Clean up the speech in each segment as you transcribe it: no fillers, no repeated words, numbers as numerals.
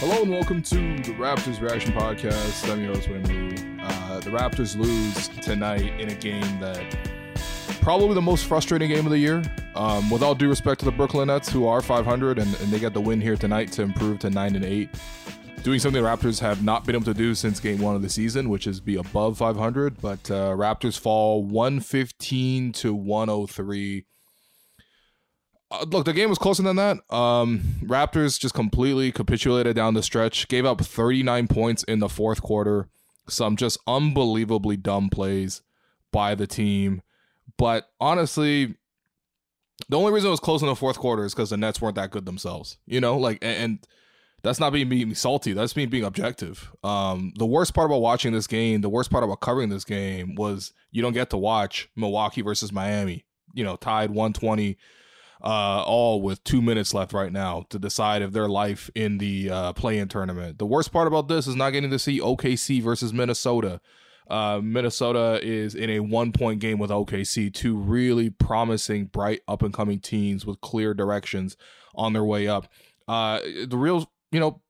Hello and welcome to the Raptors Reaction Podcast. I'm your host, William Lou. The Raptors lose tonight in a game that probably the most frustrating game of the year. With all due respect to the Brooklyn Nets, who are 500, and they got the win here tonight to improve to 9-8. Doing something the Raptors have not been able to do since game one of the season, which is be above 500. But Raptors fall 115 to 103. Look, the game was closer than that. Raptors just completely capitulated down the stretch, gave up 39 points in the fourth quarter. Some just unbelievably dumb plays by the team. But honestly, the only reason it was close in the fourth quarter is because the Nets weren't that good themselves. You know, like, and that's not being salty. That's me being objective. The worst part about watching this game, the worst part about covering this game was you don't get to watch Milwaukee versus Miami, you know, tied 120. All with 2 minutes left right now to decide if their life in the play-in tournament. The worst part about this is not getting to see OKC versus Minnesota. Minnesota is in a one-point game with OKC, two really promising, bright, up-and-coming teams with clear directions on their way up. The real, you know,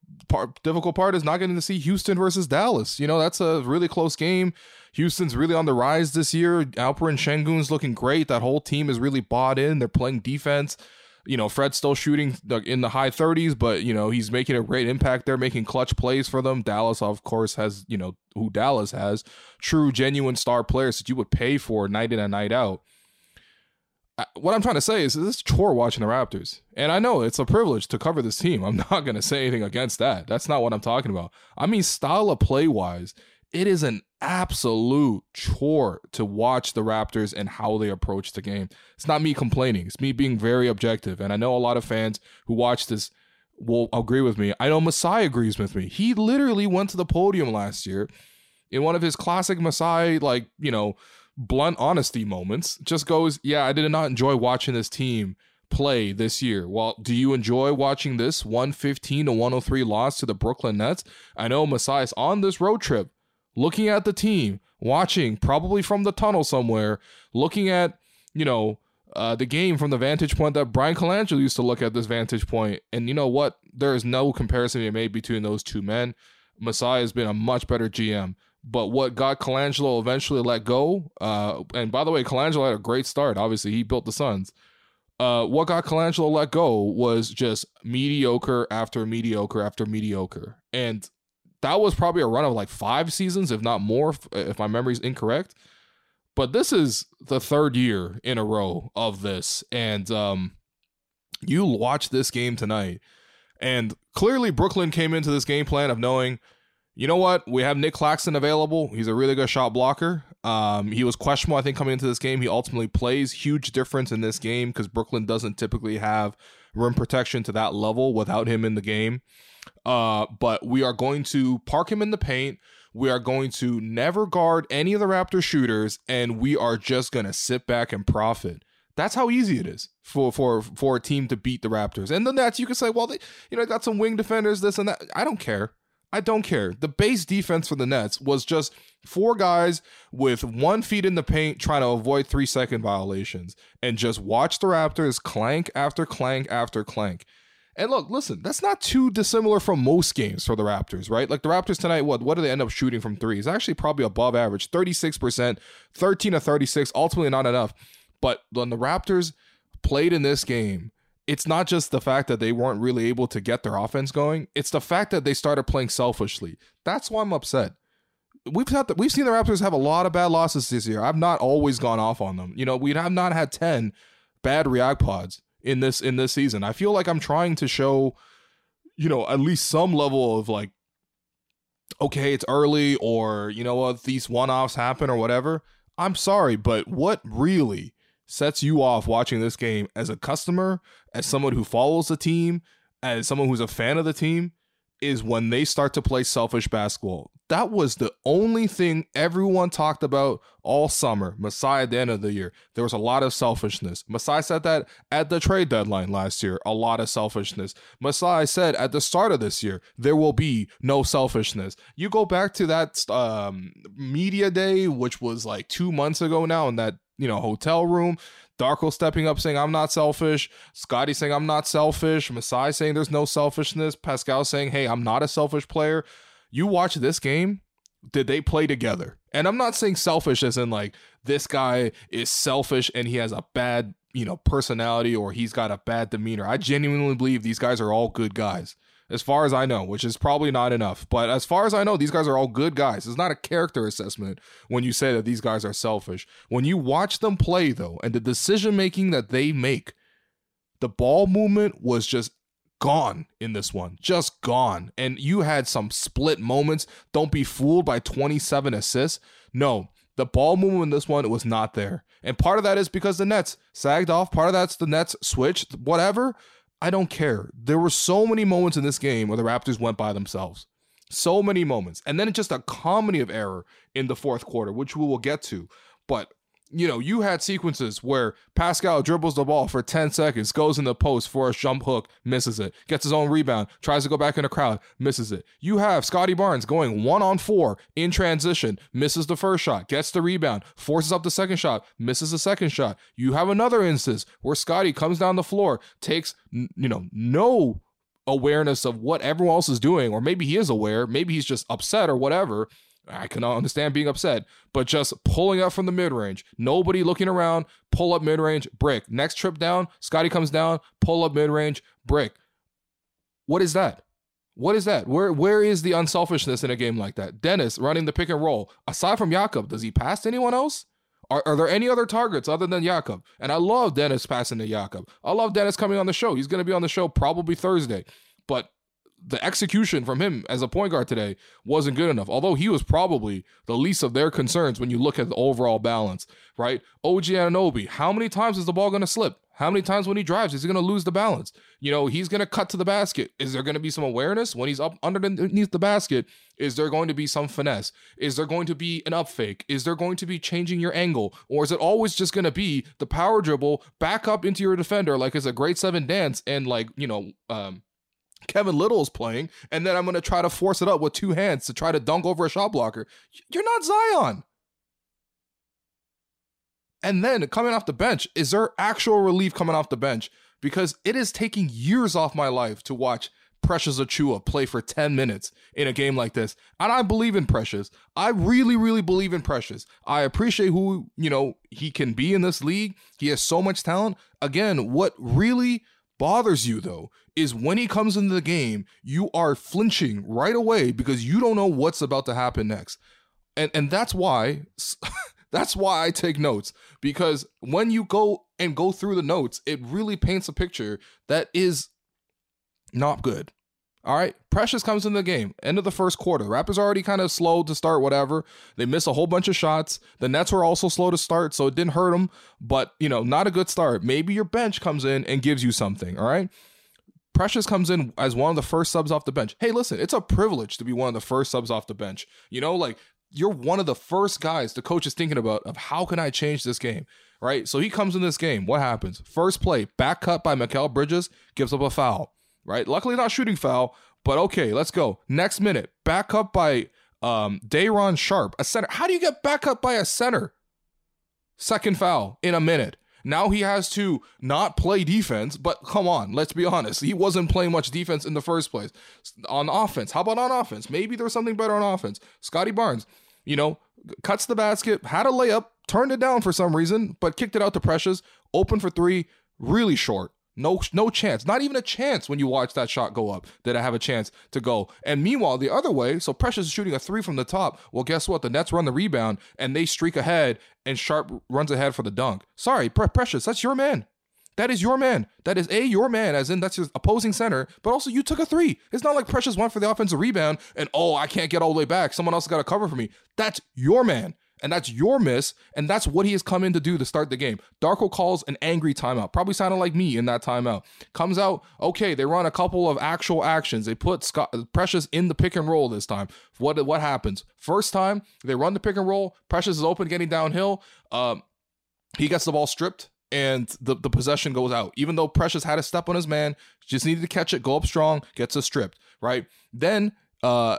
difficult part is not getting to see Houston versus Dallas. You know, that's a really close game. Houston's really on the rise this year. Alperin Şengün's looking great. That whole team is really bought in. They're playing defense. You know, Fred's still shooting in the high 30s, but, you know, he's making a great impact. They're making clutch plays for them. Dallas, of course, has, you know, who Dallas has, true, genuine star players that you would pay for night in and night out. What I'm trying to say is this is a chore watching the Raptors. And I know it's a privilege to cover this team. I'm not going to say anything against that. That's not what I'm talking about. I mean, style of play-wise, it is an absolute chore to watch the Raptors and how they approach the game. It's not me complaining. It's me being very objective. And I know a lot of fans who watch this will agree with me. I know Masai agrees with me. He literally went to the podium last year in one of his classic Masai, like, you know, blunt honesty moments, just goes, yeah, I did not enjoy watching this team play this year. Well, do you enjoy watching this 115 to 103 loss to the Brooklyn Nets? I know Masai is on this road trip, looking at the team, watching probably from the tunnel somewhere, looking at, you know, the game from the vantage point that Brian Colangelo used to look at this vantage point. And you know what? There is no comparison to be made between those two men. Masai has been a much better GM. But what got Colangelo eventually let go, and by the way, Colangelo had a great start. Obviously, he built the Suns. What got Colangelo let go was just mediocre after mediocre after mediocre. And that was probably a run of like 5 seasons, if not more, if my memory's incorrect. But this is the third year in a row of this. And you watch this game tonight. And clearly Brooklyn came into this game plan of knowing, you know what? We have Nick Claxton available. He's a really good shot blocker. He was questionable, I think, coming into this game. He ultimately plays. Huge difference in this game because Brooklyn doesn't typically have rim protection to that level without him in the game. But we are going to park him in the paint. We are going to never guard any of the Raptor shooters, and we are just going to sit back and profit. That's how easy it is for a team to beat the Raptors. And the Nets, you can say, well, they, you know, got some wing defenders, this and that. I don't care. I don't care. The base defense for the Nets was just 4 guys with 1 foot in the paint trying to avoid 3-second violations and just watch the Raptors clank after clank after clank. And look, listen, that's not too dissimilar from most games for the Raptors, right? Like the Raptors tonight, what do they end up shooting from three? It's actually probably above average, 36%, 13 to 36, ultimately not enough. But when the Raptors played in this game, it's not just the fact that they weren't really able to get their offense going. It's the fact that they started playing selfishly. That's why I'm upset. We've seen the Raptors have a lot of bad losses this year. I've not always gone off on them. You know, we have not had 10 bad react pods in this season. I feel like I'm trying to show, you know, at least some level of like, okay, it's early, or you know what, these one-offs happen or whatever. I'm sorry, but what really sets you off watching this game as a customer, as someone who follows the team, as someone who's a fan of the team, is when they start to play selfish basketball. That was the only thing everyone talked about all summer. Masai at the end of the year, there was a lot of selfishness. Masai said that at the trade deadline last year, a lot of selfishness. Masai said at the start of this year, there will be no selfishness. You go back to that media day, which was like 2 months ago now, and that hotel room. Darko stepping up saying, I'm not selfish. Scottie saying, I'm not selfish. Masai saying, there's no selfishness. Pascal saying, hey, I'm not a selfish player. You watch this game. Did they play together? And I'm not saying selfish as in like this guy is selfish and he has a bad, personality or he's got a bad demeanor. I genuinely believe these guys are all good guys as far as I know, which is probably not enough. But as far as I know, these guys are all good guys. It's not a character assessment when you say that these guys are selfish. When you watch them play, though, and the decision making that they make, the ball movement was just gone in this one, just gone. And you had some split moments. Don't be fooled by 27 assists. No, the ball movement in this one was not there. And part of that is because the Nets sagged off. Part of that's the Nets switched, whatever. I don't care. There were so many moments in this game where the Raptors went by themselves. So many moments. And then it's just a comedy of error in the fourth quarter, which we will get to. But, you had sequences where Pascal dribbles the ball for 10 seconds, goes in the post for a jump hook, misses it, gets his own rebound, tries to go back in the crowd, misses it. You have Scottie Barnes going 1-on-4 in transition, misses the first shot, gets the rebound, forces up the second shot, misses the second shot. You have another instance where Scottie comes down the floor, takes, no awareness of what everyone else is doing, or maybe he is aware, maybe he's just upset or whatever. I cannot understand being upset, but just pulling up from the mid-range. Nobody looking around, pull up mid-range, brick. Next trip down, Scottie comes down, pull up mid-range, brick. What is that? What is that? Where is the unselfishness in a game like that? Dennis running the pick and roll. Aside from Jakob, does he pass to anyone else? Are there any other targets other than Jakob? And I love Dennis passing to Jakob. I love Dennis coming on the show. He's going to be on the show probably Thursday, but the execution from him as a point guard today wasn't good enough, although he was probably the least of their concerns when you look at the overall balance, right? OG Anunoby, how many times is the ball going to slip? How many times when he drives is he going to lose the balance? He's going to cut to the basket. Is there going to be some awareness when he's up underneath the basket? Is there going to be some finesse? Is there going to be an up fake? Is there going to be changing your angle? Or is it always just going to be the power dribble back up into your defender like it's a grade 7 dance and Kevin Little is playing, and then I'm going to try to force it up with two hands to try to dunk over a shot blocker. You're not Zion. And then coming off the bench, is there actual relief coming off the bench? Because it is taking years off my life to watch Precious Achiuwa play for 10 minutes in a game like this. And I believe in Precious. I really, really believe in Precious. I appreciate who, he can be in this league. He has so much talent. Again, what really bothers you, though, is when he comes into the game, you are flinching right away because you don't know what's about to happen next. And that's why I take notes, because when you go through the notes, it really paints a picture that is not good. All right. Precious comes in the game. End of the first quarter. The Raptors already kind of slow to start, whatever. They miss a whole bunch of shots. The Nets were also slow to start, so it didn't hurt them. But, not a good start. Maybe your bench comes in and gives you something. All right. Precious comes in as one of the first subs off the bench. Hey, listen, it's a privilege to be one of the first subs off the bench. You're one of the first guys the coach is thinking about of how can I change this game, right? So he comes in this game. What happens? First play, back cut by Mikal Bridges, gives up a foul. Right? Luckily not shooting foul, but okay, let's go. Next minute, back up by Day'Ron Sharp, a center. How do you get back up by a center? Second foul in a minute. Now he has to not play defense, but come on, let's be honest. He wasn't playing much defense in the first place. On offense, how about on offense? Maybe there's something better on offense. Scottie Barnes, cuts the basket, had a layup, turned it down for some reason, but kicked it out to Precious. Open for three, really short. No chance, not even a chance when you watch that shot go up that I have a chance to go. And meanwhile, the other way, so Precious is shooting a three from the top. Well, guess what? The Nets run the rebound and they streak ahead and Sharp runs ahead for the dunk. Sorry, Precious, that's your man. That is your man. That is your man, as in that's your opposing center, but also you took a three. It's not like Precious went for the offensive rebound and, oh, I can't get all the way back. Someone else got to cover for me. That's your man. And that's your miss, and that's what he has come in to do to start the game. Darko calls an angry timeout, probably sounded like me in that timeout. Comes out, okay, they run a couple of actual actions. They put Precious in the pick and roll this time. What happens? First time, they run the pick and roll. Precious is open, getting downhill. He gets the ball stripped, and the possession goes out. Even though Precious had a step on his man, just needed to catch it, go up strong, gets it stripped, right? Then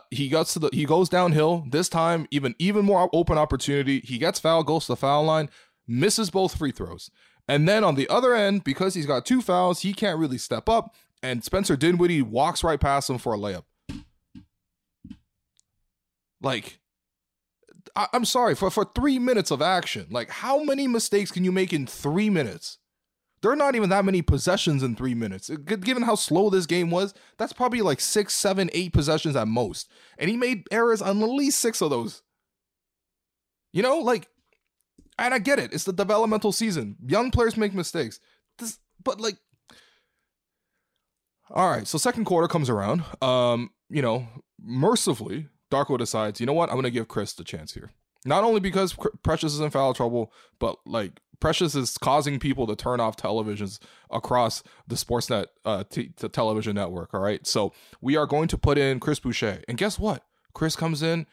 he goes downhill this time, even more open opportunity. He gets fouled, goes to the foul line. misses both free throws. And then on the other end, because he's got two fouls, he can't really step up. And Spencer Dinwiddie walks right past him for a layup. Like, I'm sorry, for 3 minutes of action, like, how many mistakes can you make in 3 minutes? There are not even that many possessions in 3 minutes. Given how slow this game was, that's probably like 6, 7, 8 possessions at most. And he made errors on at least 6 of those. You know, like, and I get it. It's the developmental season. Young players make mistakes. All right, so second quarter comes around. You know, mercifully, Darko decides, you know what? I'm going to give Chris the chance here. Not only because Precious is in foul trouble, but like Precious is causing people to turn off televisions across the Sportsnet television network. All right, so we are going to put in Chris Boucher. And guess what? Chris comes in,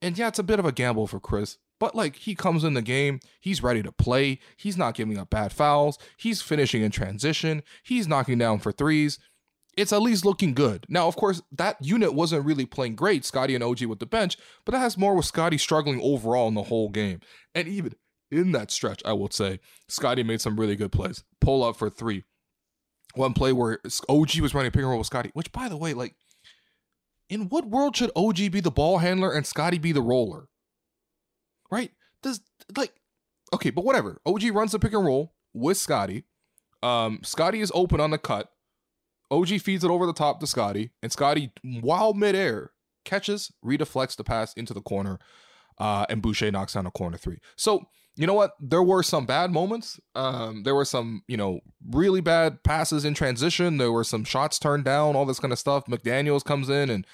and yeah, it's a bit of a gamble for Chris. But like, he comes in the game, he's ready to play. He's not giving up bad fouls. He's finishing in transition. He's knocking down for threes. It's at least looking good. Now, of course, that unit wasn't really playing great, Scottie and OG with the bench, but that has more with Scottie struggling overall in the whole game. And even in that stretch, I will say, Scottie made some really good plays. Pull up for three. One play where OG was running pick and roll with Scottie, which, by the way, like, in what world should OG be the ball handler and Scottie be the roller? Right? Okay, but whatever. OG runs the pick and roll with Scottie. Scottie is open on the cut. OG feeds it over the top to Scottie, and Scottie, while midair, catches, redeflects the pass into the corner, and Boucher knocks down a corner three. So, you know what? There were some bad moments. There were some, you know, really bad passes in transition. There were some shots turned down, all this kind of stuff. McDaniels comes in, and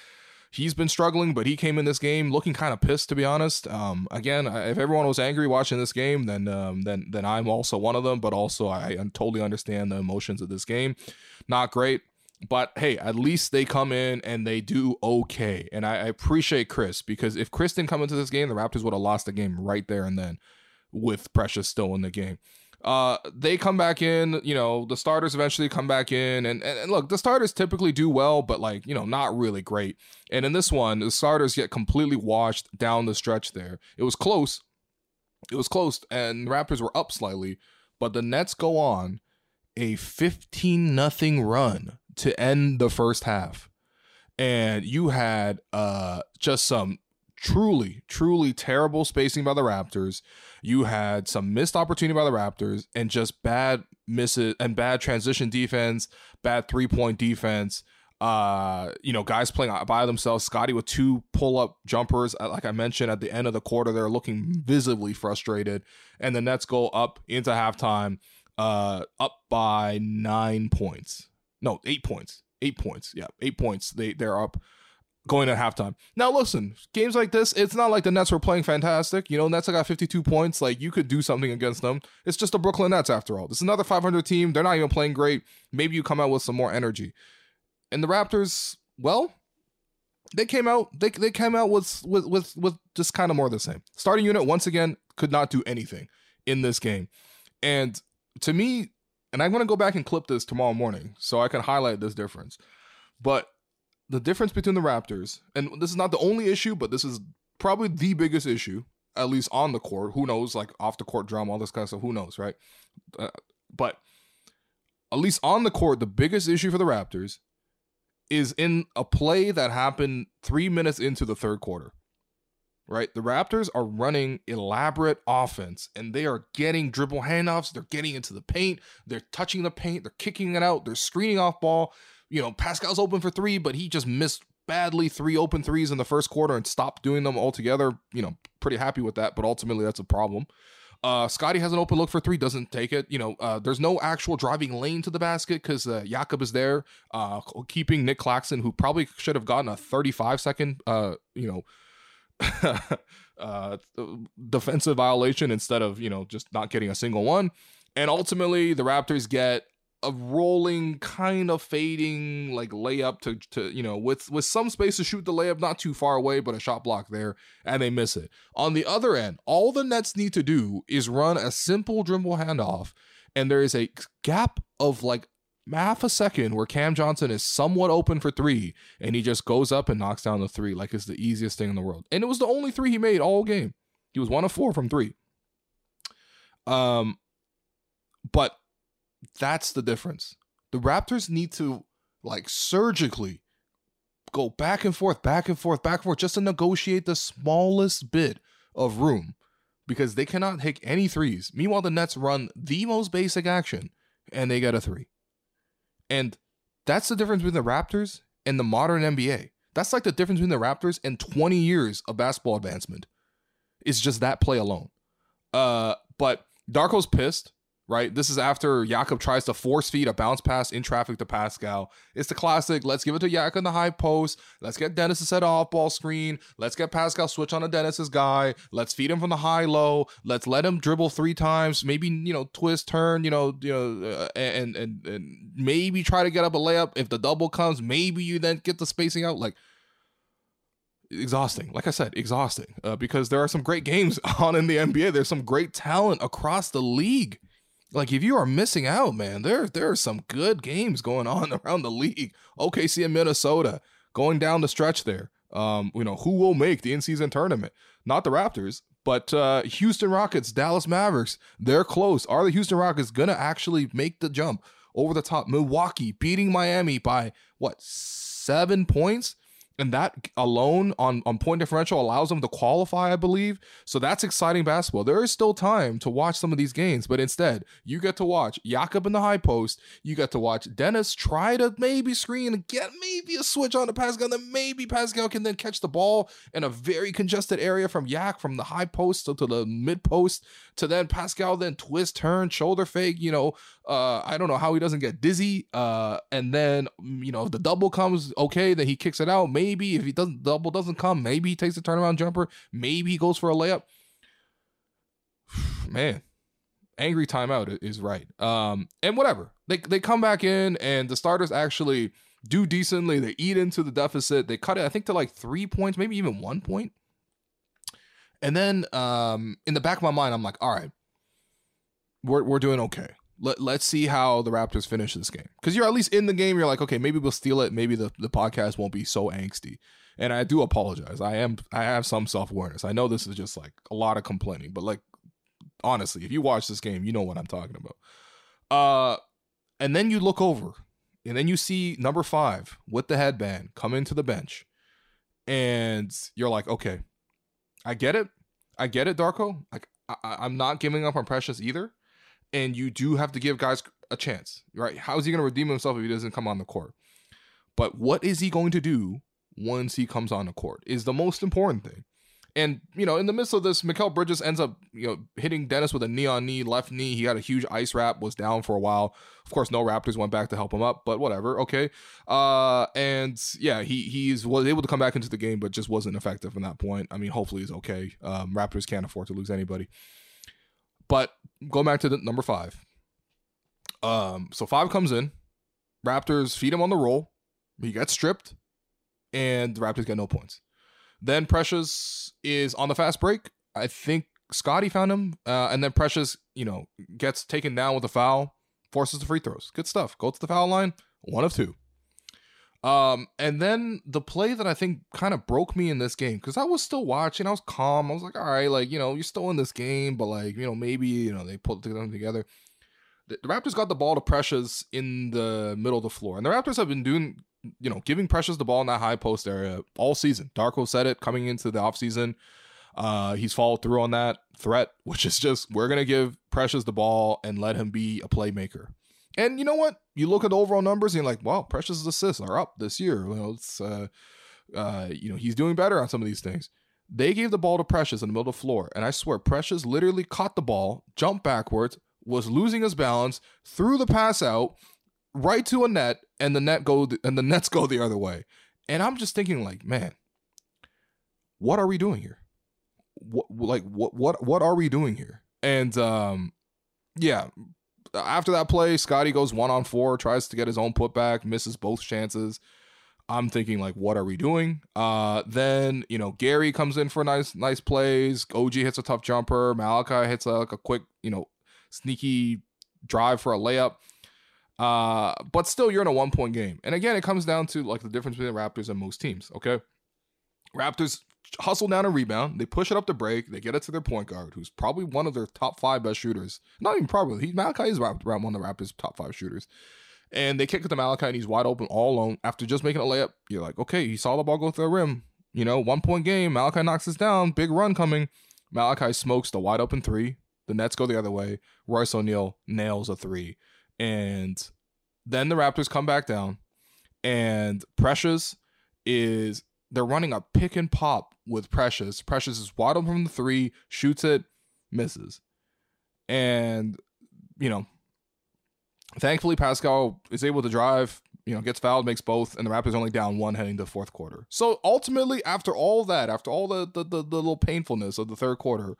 he's been struggling, but he came in this game looking kind of pissed, to be honest. Again, if everyone was angry watching this game, then I'm also one of them, but also I totally understand the emotions of this game. Not great, but hey, at least they come in and they do okay. And I appreciate Chris, because if Chris didn't come into this game, the Raptors would have lost the game right there and then with Precious still in the game. They come back in, you know, the starters eventually come back in, and look, the starters typically do well, but like, you know, not really great. And in this one, the starters get completely washed down the stretch there. It was close, and the Raptors were up slightly, but the Nets go on a 15-0 run to end the first half. And you had just some truly, truly terrible spacing by the Raptors. You had some missed opportunity by the Raptors and just bad misses and bad transition defense, bad three-point defense. You know, guys playing by themselves. Scottie with 2 pull-up jumpers. Like I mentioned, at the end of the quarter, they're looking visibly frustrated. And the Nets go up into halftime, up by 9 points. No, 8 points. 8 points. Yeah, 8 points. They're up going at halftime. Now, listen, games like this, it's not like the Nets were playing fantastic. You know, Nets got 52 points. Like, you could do something against them. It's just the Brooklyn Nets, after all. This is another 500 team. They're not even playing great. Maybe you come out with some more energy. And the Raptors, well, they came out with just kind of more of the same. Starting unit, once again, could not do anything in this game. And to me, and I'm going to go back and clip this tomorrow morning so I can highlight this difference. But the difference between the Raptors, and this is not the only issue, but this is probably the biggest issue, at least on the court. Who knows, like off the court drama, all this kind of stuff. Who knows, right? But at least on the court, the biggest issue for the Raptors is in a play that happened 3 minutes into the third quarter, right? The Raptors are running elaborate offense, and they are getting dribble handoffs. They're getting into the paint. They're touching the paint. They're kicking it out. They're screening off ball. You know, Pascal's open for three, but he just missed badly 3 open threes in the first quarter and stopped doing them altogether. You know, pretty happy with that, but ultimately that's a problem. Scottie has an open look for three, doesn't take it. You know, there's no actual driving lane to the basket because Jakob is there, keeping Nick Claxton, who probably should have gotten a 35-second, defensive violation instead of, you know, just not getting a single one. And ultimately, the Raptors get a rolling, kind of fading, like layup to you know, with some space to shoot the layup, not too far away, but a shot block there, and they miss it. On the other end, all the Nets need to do is run a simple dribble handoff, and there is a gap of like half a second where Cam Johnson is somewhat open for three, and he just goes up and knocks down the three like it's the easiest thing in the world. And it was the only three he made all game. He was 1 of 4 from three. But that's the difference. The Raptors need to, like, surgically go back and forth, just to negotiate the smallest bit of room, because they cannot hit any threes. Meanwhile, the Nets run the most basic action, and they get a three. And that's the difference between the Raptors and the modern NBA. That's like the difference between the Raptors and 20 years of basketball advancement. It's just that play alone. But Darko's pissed, right? This is after Jakob tries to force feed a bounce pass in traffic to Pascal. It's the classic, let's give it to Jakob in the high post. Let's get Dennis to set off ball screen. Let's get Pascal switch on to Dennis's guy. Let's feed him from the high low. Let's let him dribble three times. Maybe, twist, turn, and maybe try to get up a layup. If the double comes, maybe you then get the spacing out. Like, exhausting. Like I said, exhausting. Because there are some great games on in the NBA. There's some great talent across the league. Like, if you are missing out, man, there are some good games going on around the league. OKC and Minnesota going down the stretch there. Who will make the in-season tournament? Not the Raptors, but Houston Rockets, Dallas Mavericks. They're close. Are the Houston Rockets going to actually make the jump over the top? Milwaukee beating Miami by, 7 points? And that alone on point differential allows them to qualify, I believe. So that's exciting basketball. There is still time to watch some of these games, but instead you get to watch Jakob in the high post. You get to watch Dennis try to maybe screen and get maybe a switch on to Pascal. Then maybe Pascal can then catch the ball in a very congested area from Yak, from the high post to the mid post to then Pascal, then twist, turn, shoulder fake, I don't know how he doesn't get dizzy. And then, if the double comes, okay, then he kicks it out. Maybe if he doesn't come, maybe he takes a turnaround jumper. Maybe he goes for a layup. Man, angry timeout is right. And whatever. They come back in and the starters actually do decently. They eat into the deficit. They cut it, I think, to 3 points, maybe even 1 point. And then in the back of my mind, I'm like, all right, we're doing okay. Let's see how the Raptors finish this game. Because you're at least in the game. You're like, okay, maybe we'll steal it. Maybe the podcast won't be so angsty. And I do apologize. I have some self-awareness. I know this is just a lot of complaining. But honestly, if you watch this game, you know what I'm talking about. And then you look over. And then you see number 5 with the headband come into the bench. And you're like, okay, I get it, Darko. Like, I'm not giving up on Precious either. And you do have to give guys a chance, right? How is he going to redeem himself if he doesn't come on the court? But what is he going to do once he comes on the court is the most important thing. And, in the midst of this, Mikal Bridges ends up, hitting Dennis with a knee on knee, left knee. He had a huge ice wrap, was down for a while. Of course, no Raptors went back to help him up, but whatever. Okay. And yeah, he was able to come back into the game, but just wasn't effective from that point. I mean, hopefully he's okay. Raptors can't afford to lose anybody. But go back to the number 5. So 5 comes in. Raptors feed him on the roll. He gets stripped. And the Raptors get no points. Then Precious is on the fast break. I think Scottie found him. And then Precious, gets taken down with a foul. Forces the free throws. Good stuff. Go to the foul line. 1 of 2. And then the play that I think kind of broke me in this game, because I was still watching, I was calm, I was like, all right, you're still in this game, but maybe, they pulled them together. The Raptors got the ball to Precious in the middle of the floor, and the Raptors have been doing, giving Precious the ball in that high post area all season. Darko said it coming into the offseason. He's followed through on that threat, which is just, we're going to give Precious the ball and let him be a playmaker. And you know what? You look at the overall numbers and you're like, wow, Precious' assists are up this year. It's, he's doing better on some of these things. They gave the ball to Precious in the middle of the floor. And I swear, Precious literally caught the ball, jumped backwards, was losing his balance, threw the pass out right to a net, and the Nets go the other way. And I'm just thinking man, what are we doing here? What are we doing here? And yeah. After that play, Scottie goes 1-on-4, tries to get his own putback, misses both chances. I'm thinking, what are we doing? Then, Gary comes in for nice plays. OG hits a tough jumper. Malachi hits a quick, sneaky drive for a layup. But still, you're in a 1-point game. And again, it comes down to, the difference between the Raptors and most teams, okay? Raptors hustle down a rebound. They push it up the break. They get it to their point guard, who's probably one of their top five best shooters. Not even probably. Malachi is one of the Raptors' top five shooters. And they kick it to Malachi, and he's wide open all alone. After just making a layup, you're like, okay, he saw the ball go through the rim. You know, 1 point game. Malachi knocks us down. Big run coming. Malachi smokes the wide open three. The Nets go the other way. Royce O'Neale nails a three. And then the Raptors come back down. And Precious is... They're running a pick and pop with Precious. Precious is wide open from the three, shoots it, misses. And, you know, thankfully Pascal is able to drive, you know, gets fouled, makes both, and the Raptors are only down one heading to the fourth quarter. So ultimately, after all that, after all the little painfulness of the third quarter,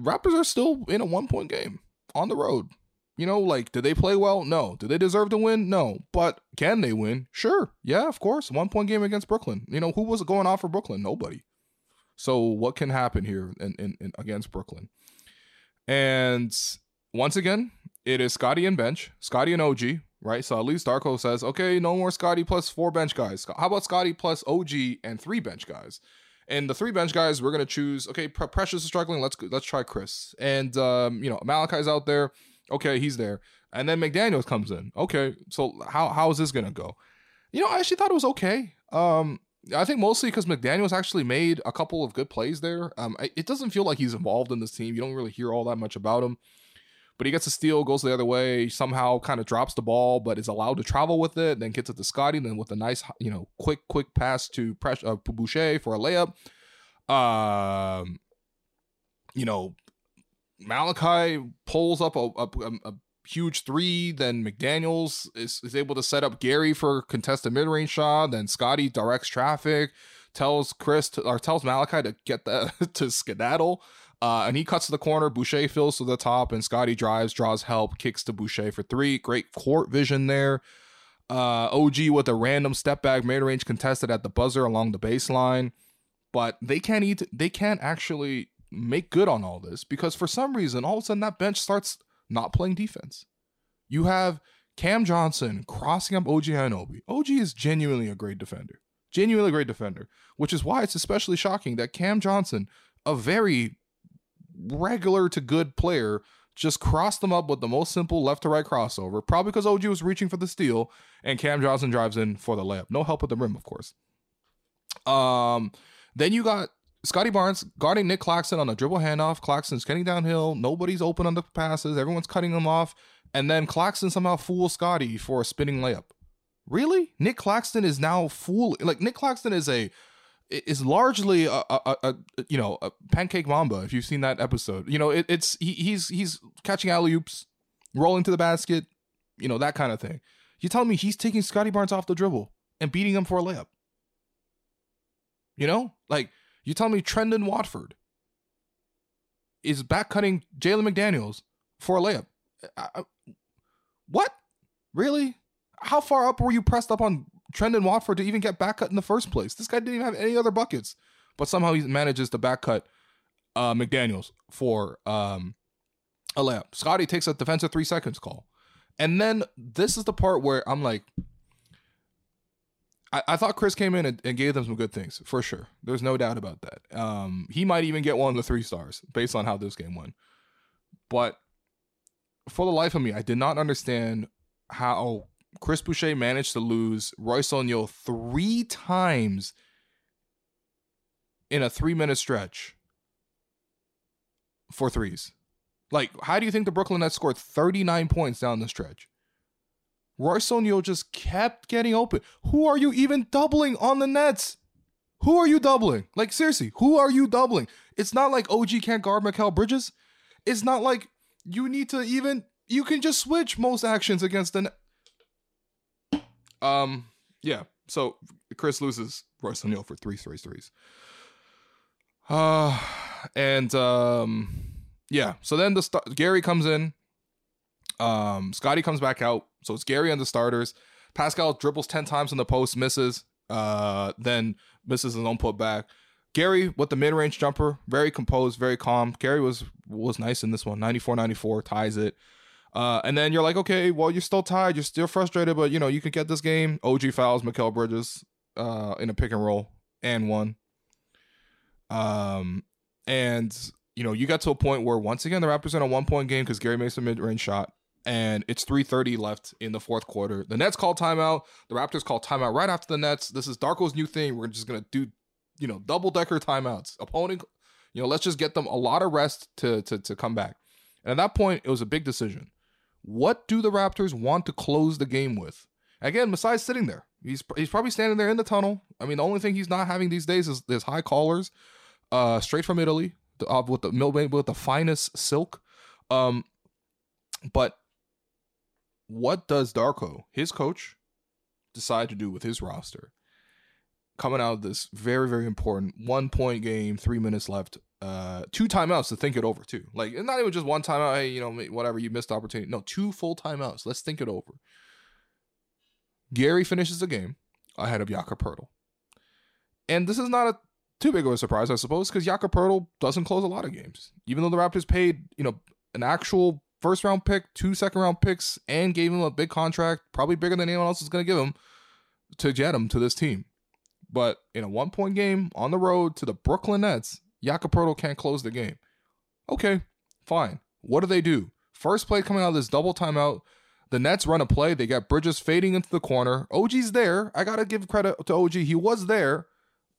Raptors are still in a 1 point game on the road. You know, like, did they play well? No. Did they deserve to win? No. But can they win? Sure. Yeah, of course. 1 point game against Brooklyn. You know, who was going on for Brooklyn? Nobody. So what can happen here in against Brooklyn? And once again, it is Scottie and bench. Scottie and OG, right? So at least Darko says, okay, no more Scottie plus four bench guys. How about Scottie plus OG and three bench guys? And the three bench guys, we're going to choose, okay, Precious is struggling. Let's try Chris. And, you know, Malachi's out there. Okay, he's there. And then McDaniels comes in. Okay, so how is this going to go? You know, I actually thought it was okay. I think mostly because McDaniels actually made a couple of good plays there. It doesn't feel like he's involved in this team. You don't really hear all that much about him. But he gets a steal, goes the other way, somehow kind of drops the ball, but is allowed to travel with it, then gets it to Scottie, then with a nice, you know, quick pass to Boucher for a layup. You know, Malachi pulls up a huge three. Then McDaniels is able to set up Gary for contested mid-range shot. Then Scottie directs traffic, tells Malachi to get that to skedaddle, and he cuts to the corner. Boucher fills to the top, and Scottie drives, draws help, kicks to Boucher for three. Great court vision there. OG with a random step back mid-range contested at the buzzer along the baseline, but they can't actually make good on all this, because for some reason all of a sudden that bench starts not playing defense. You have Cam Johnson crossing up OG Anunoby. OG is genuinely a great defender. Which is why it's especially shocking that Cam Johnson, a very regular to good player, just crossed them up with the most simple left to right crossover, probably because OG was reaching for the steal and Cam Johnson drives in for the layup. No help at the rim, of course. Then you got Scottie Barnes guarding Nick Claxton on a dribble handoff. Claxton's getting downhill. Nobody's open on the passes. Everyone's cutting them off. And then Claxton somehow fools Scottie for a spinning layup. Really? Nick Claxton is now fooling. Like, Nick Claxton is largely a pancake Mamba, if you've seen that episode. You know, he's catching alley-oops, rolling to the basket, you know, that kind of thing. You're telling me he's taking Scottie Barnes off the dribble and beating him for a layup? You know? Like, you tell me Trendon Watford is back cutting Jalen McDaniels for a layup. What? Really? How far up were you pressed up on Trendon Watford to even get back cut in the first place? This guy didn't even have any other buckets, but somehow he manages to back cut McDaniels for a layup. Scottie takes a defensive 3 seconds call. And then this is the part where I'm like, I thought Chris came in and gave them some good things, for sure. There's no doubt about that. He might even get one of the 3 stars based on how this game went. But for the life of me, I did not understand how Chris Boucher managed to lose Royce O'Neale 3 times in a 3-minute stretch for threes. Like, how do you think the Brooklyn Nets scored 39 points down the stretch? Royce O'Neale just kept getting open. Who are you even doubling on the Nets? Who are you doubling? Like, seriously, who are you doubling? It's not like OG can't guard Mikal Bridges. It's not like you need to even... You can just switch most actions against the Nets. Yeah, so Chris loses Royce O'Neale for 3 threes. Yeah, so then Gary comes in. Scottie comes back out. So it's Gary and the starters. Pascal dribbles 10 times in the post, misses, then misses his own putback. Gary with the mid-range jumper, very composed, very calm. Gary was nice in this one, 94-94, ties it. And then you're like, okay, well, you're still tied. You're still frustrated, but, you know, you could get this game. OG fouls Mikal Bridges in a pick and roll and one. And, you know, you got to a point where, once again, the Raptors in a 1-point game because Gary makes a mid-range shot, and it's 3:30 left in the fourth quarter. The Nets call timeout. The Raptors call timeout right after the Nets. This is Darko's new thing. We're just going to do, you know, double-decker timeouts. Opponent, you know, let's just get them a lot of rest to come back. And at that point, it was a big decision. What do the Raptors want to close the game with? Again, Masai's sitting there. He's probably standing there in the tunnel. I mean, the only thing he's not having these days is there's high collars, straight from Italy, with the finest silk. But what does Darko, his coach, decide to do with his roster coming out of this very, very important 1-point game, 3 minutes left, 2 timeouts to think it over too? Like, it's not even just one timeout. Hey, you know, whatever, you missed the opportunity. No, 2 full timeouts. Let's think it over. Gary finishes the game ahead of Jakob Poeltl. And this is not too big of a surprise, I suppose, because Jakob Poeltl doesn't close a lot of games. Even though the Raptors paid, you know, an actual first-round pick, 2 second-round picks, and gave him a big contract, probably bigger than anyone else is going to give him, to get him to this team. But in a 1-point game on the road to the Brooklyn Nets, Jakob Poeltl can't close the game. Okay, fine. What do they do? First play coming out of this double timeout, the Nets run a play. They got Bridges fading into the corner. OG's there. I got to give credit to OG. He was there,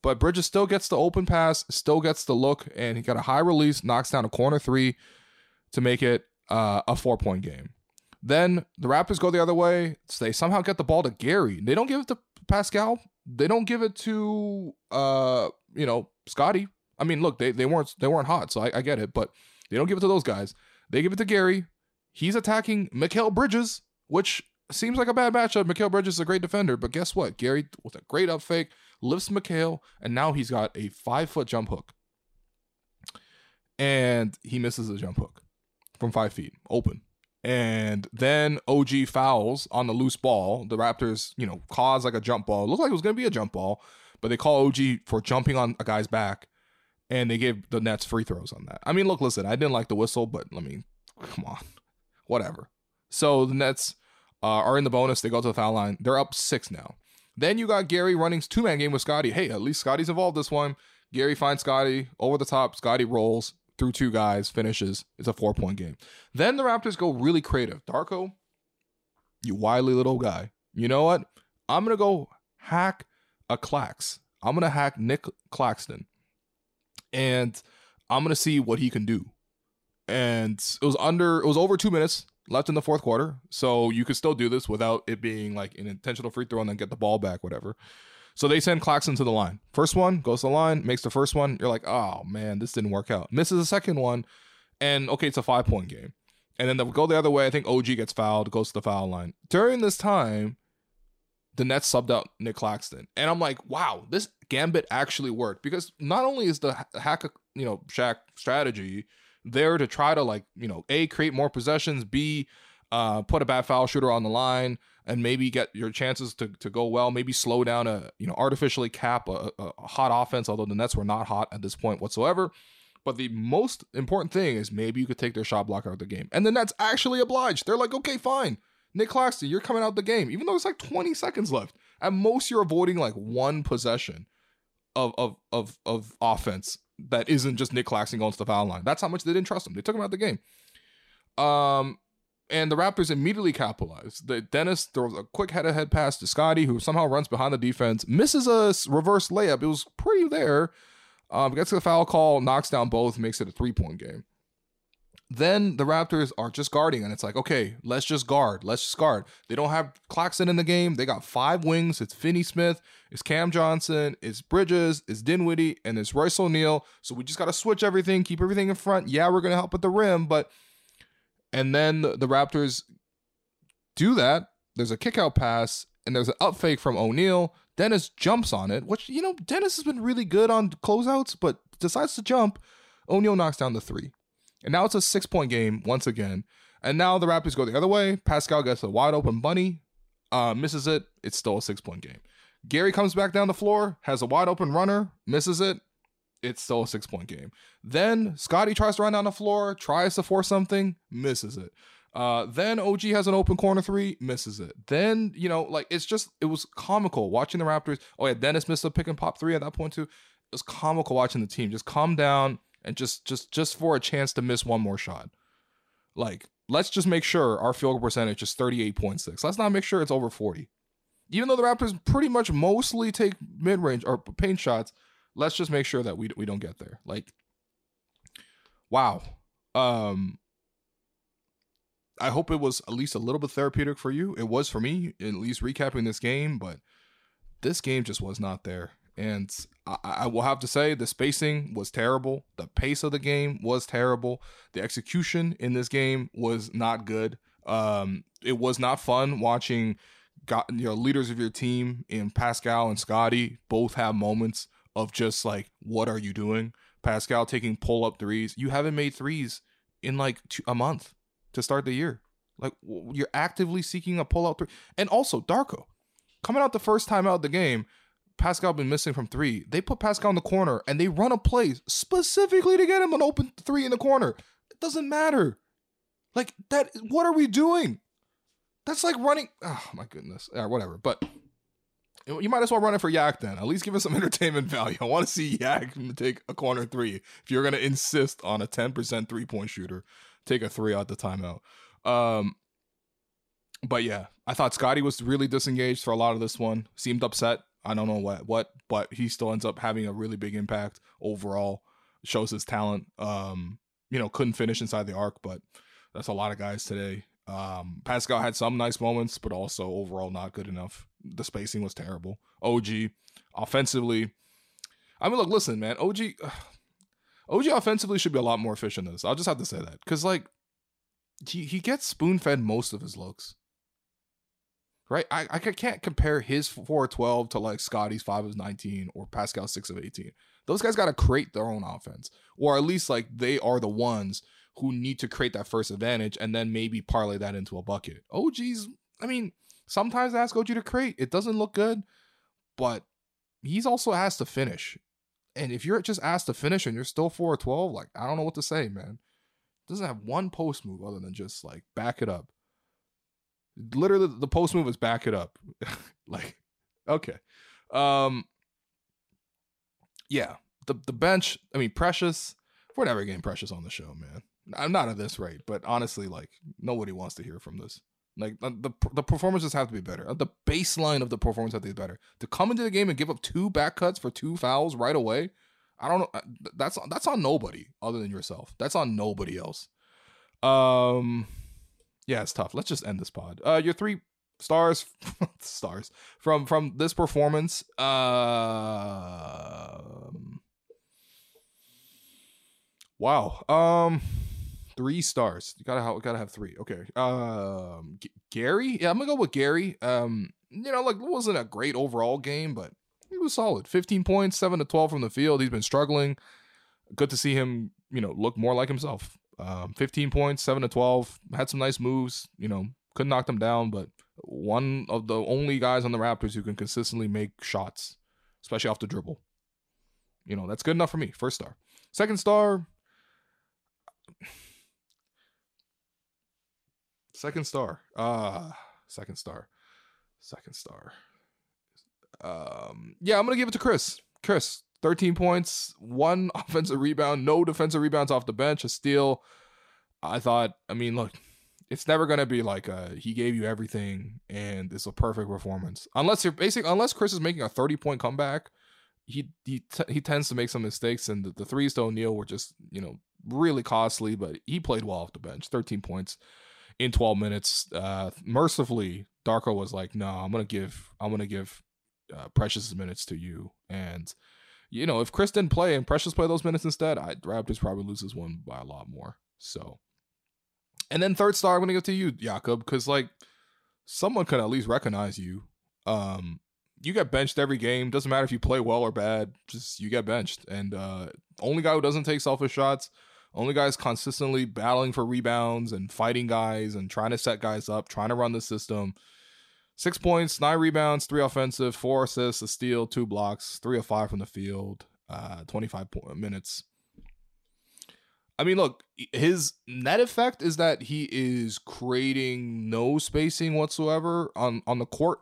but Bridges still gets the open pass, still gets the look, and he got a high release, knocks down a corner three to make it a 4-point game. Then the Raptors go the other way. So they somehow get the ball to Gary. They don't give it to Pascal. They don't give it to, you know, Scottie. I mean, look, they weren't hot, so I get it, but they don't give it to those guys. They give it to Gary. He's attacking Mikal Bridges, which seems like a bad matchup. Mikal Bridges is a great defender, but guess what? Gary, with a great up fake, lifts Mikal, and now he's got a 5-foot jump hook. And he misses the jump hook from 5 feet, open. And then OG fouls on the loose ball. The Raptors, you know, cause like a jump ball. It looked like it was going to be a jump ball, but they call OG for jumping on a guy's back, and they gave the Nets free throws on that. I mean, look, listen, I didn't like the whistle, but I mean, come on. Whatever. So the Nets are in the bonus. They go to the foul line. They're up 6 now. Then you got Gary running 2-man game with Scottie. Hey, at least Scottie's involved this one. Gary finds Scottie over the top. Scottie rolls through 2 guys, finishes. It's a 4-point game. Then the Raptors go really creative. Darko, you wily little guy. You know what? I'm going to go hack a Clax. I'm going to hack Nick Claxton. And I'm going to see what he can do. And it was over 2 minutes left in the fourth quarter. So you could still do this without it being like an intentional free throw and then get the ball back, whatever. So they send Claxton to the line. First one, goes to the line, makes the first one. You're like, oh man, this didn't work out. Misses the second one. And okay, it's a 5-point game. And then they'll go the other way. I think OG gets fouled, goes to the foul line. During this time, the Nets subbed out Nick Claxton. And I'm like, wow, this gambit actually worked, because not only is the hack, you know, Shaq strategy there to try to, like, you know, A, create more possessions, B, put a bad foul shooter on the line and maybe get your chances to go well, maybe slow down a, you know, artificially cap a hot offense, although the Nets were not hot at this point whatsoever. But the most important thing is maybe you could take their shot block out of the game. And the Nets actually obliged. They're like, okay, fine. Nick Claxton, you're coming out the game, even though it's like 20 seconds left. At most, you're avoiding like 1 possession of offense that isn't just Nick Claxton going to the foul line. That's how much they didn't trust him. They took him out of the game. And the Raptors immediately capitalized. Dennis throws a quick head-to-head pass to Scottie, who somehow runs behind the defense, misses a reverse layup. It was pretty there. Gets the foul call, knocks down both, makes it a 3-point game. Then the Raptors are just guarding, and it's like, okay, let's just guard. Let's just guard. They don't have Claxton in the game. They got 5 wings. It's Finney Smith. It's Cam Johnson. It's Bridges. It's Dinwiddie. And it's Royce O'Neale. So we just got to switch everything, keep everything in front. Yeah, we're going to help at the rim, but... And then the Raptors do that. There's a kick-out pass, and there's an up fake from O'Neale. Dennis jumps on it, which, you know, Dennis has been really good on closeouts, but decides to jump. O'Neale knocks down the 3. And now it's a 6-point game once again. And now the Raptors go the other way. Pascal gets a wide-open bunny, misses it. It's still a 6-point game. Gary comes back down the floor, has a wide-open runner, misses it. It's still a 6-point game. Then Scottie tries to run down the floor, tries to force something, misses it. Then OG has an open corner 3, misses it. Then, you know, like, it was comical watching the Raptors. Oh yeah, Dennis missed a pick and pop 3 at that point too. was comical watching the team. Just calm down and just for a chance to miss one more shot. Like, let's just make sure our field goal percentage is 38.6. Let's not make sure it's over 40. Even though the Raptors pretty much mostly take mid-range or paint shots, let's just make sure that we don't get there. Like, wow. I hope it was at least a little bit therapeutic for you. It was for me, at least recapping this game, but this game just was not there. And I will have to say the spacing was terrible. The pace of the game was terrible. The execution in this game was not good. It was not fun watching leaders of your team in Pascal and Scottie both have moments of just like, what are you doing? Pascal taking pull-up threes. You haven't made threes in like a month to start the year. Like, you're actively seeking a pull-up three. And also, Darko, coming out the first time out of the game, Pascal been missing from three. They put Pascal in the corner, and they run a play specifically to get him an open three in the corner. It doesn't matter. Like, that, what are we doing? That's like running. Oh, my goodness. All right, whatever. But you might as well run it for Yak then. At least give it some entertainment value. I want to see Yak take a corner three. If you're going to insist on a 10% three-point shooter, take a three out the timeout. But yeah, I thought Scottie was really disengaged for a lot of this one. Seemed upset. I don't know what, but he still ends up having a really big impact overall. Shows his talent. Couldn't finish inside the arc, but that's a lot of guys today. Pascal had some nice moments, but also overall not good enough. The spacing was terrible. OG, offensively, I mean, look, listen, man, OG offensively should be a lot more efficient than this. I'll just have to say that. Because, like, he gets spoon-fed most of his looks. Right? I can't compare his 4-12 to, like, Scottie's 5-19 or Pascal's 6-18. Those guys got to create their own offense. Or at least, like, they are the ones who need to create that first advantage and then maybe parlay that into a bucket. OG's, I mean, sometimes they ask OG to create. It doesn't look good, but he's also asked to finish. And if you're just asked to finish and you're still 4-12, like, I don't know what to say, man. Doesn't have one post move other than just, like, back it up. Literally, the post move is back it up. Like, okay. Yeah, the bench, I mean, Precious, we're never getting Precious on the show, man. I'm not at this rate, but honestly, like, nobody wants to hear from this. Like, the performances have to be better. The baseline of the performance have to be better. To come into the game and give up two back cuts for two fouls right away, I don't know. That's on nobody other than yourself. That's on nobody else. Yeah, it's tough. Let's just end this pod. Your three stars from this performance. Wow. 3 stars. You gotta have 3. Okay. Gary. Yeah, I'm gonna go with Gary. It wasn't a great overall game, but he was solid. 15 points, 7-12 from the field. He's been struggling. Good to see him, look more like himself. 15 points, 7-12. Had some nice moves. Couldn't knock them down, but one of the only guys on the Raptors who can consistently make shots, especially off the dribble. That's good enough for me. 1st star. 2nd star. 2nd star. 2nd star. 2nd star. I'm going to give it to Chris. 13 points, 1 offensive rebound, no defensive rebounds off the bench, a steal. I thought, look, it's never going to be like he gave you everything and it's a perfect performance. Unless Chris is making a 30-point comeback, he tends to make some mistakes, and the threes to O'Neale were just, really costly, but he played well off the bench. 13 points in 12 minutes. Mercifully, Darko was like, no, I'm going to give Precious minutes to you, and if Chris didn't play and Precious play those minutes instead, Raptors probably loses one by a lot more. So, and then 3rd star, I'm gonna give to you, Jakob, because like someone could at least recognize you. You get benched every game. Doesn't matter if you play well or bad, just you get benched. And only guy who doesn't take selfish shots, only guy is consistently battling for rebounds and fighting guys and trying to set guys up, trying to run the system. 6 points, 9 rebounds, 3 offensive, 4 assists, a steal, 2 blocks, 3 of 5 from the field, 25 minutes. I mean, look, his net effect is that he is creating no spacing whatsoever on the court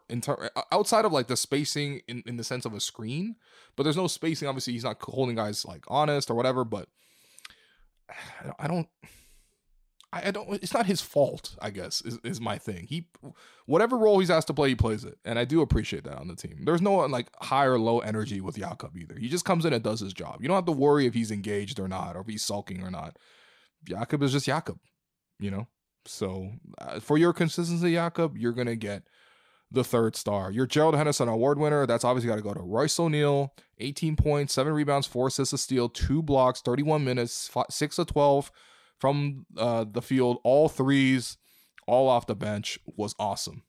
outside of like the spacing in the sense of a screen, but there's no spacing. Obviously, he's not holding guys like honest or whatever, but I don't, it's not his fault, I guess, is my thing. Whatever role he's asked to play, he plays it. And I do appreciate that on the team. There's no like high or low energy with Jakob either. He just comes in and does his job. You don't have to worry if he's engaged or not, or if he's sulking or not. Jakob is just Jakob, you know? So for your consistency, Jakob, you're going to get the third star. You're Gerald Henderson award winner. That's obviously got to go to Royce O'Neale, 18 points, 7 rebounds, 4 assists, a steal, 2 blocks, 31 minutes, 6 of 12. From the field, all threes, all off the bench, was awesome.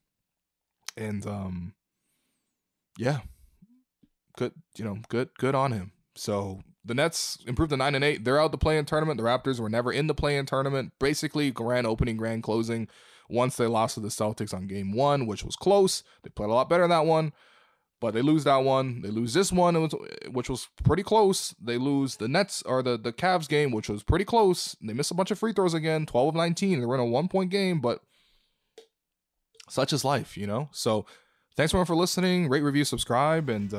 And yeah, good, you know, good on him. So the Nets improved to 9-8. They're out the play-in tournament. The Raptors were never in the play-in tournament. Basically, grand opening, grand closing. Once they lost to the Celtics on game one, which was close, they played a lot better in that one. But they lose that one. They lose this one, which was pretty close. They lose the Nets or the Cavs game, which was pretty close. They miss a bunch of free throws again, 12 of 19. They were in a one-point game, but such is life, you know? So thanks, everyone, for listening. Rate, review, subscribe, and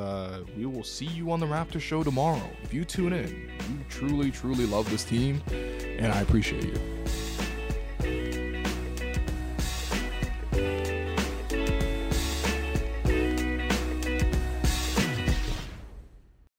we will see you on the Raptor Show tomorrow. If you tune in, you truly, truly love this team, and I appreciate you.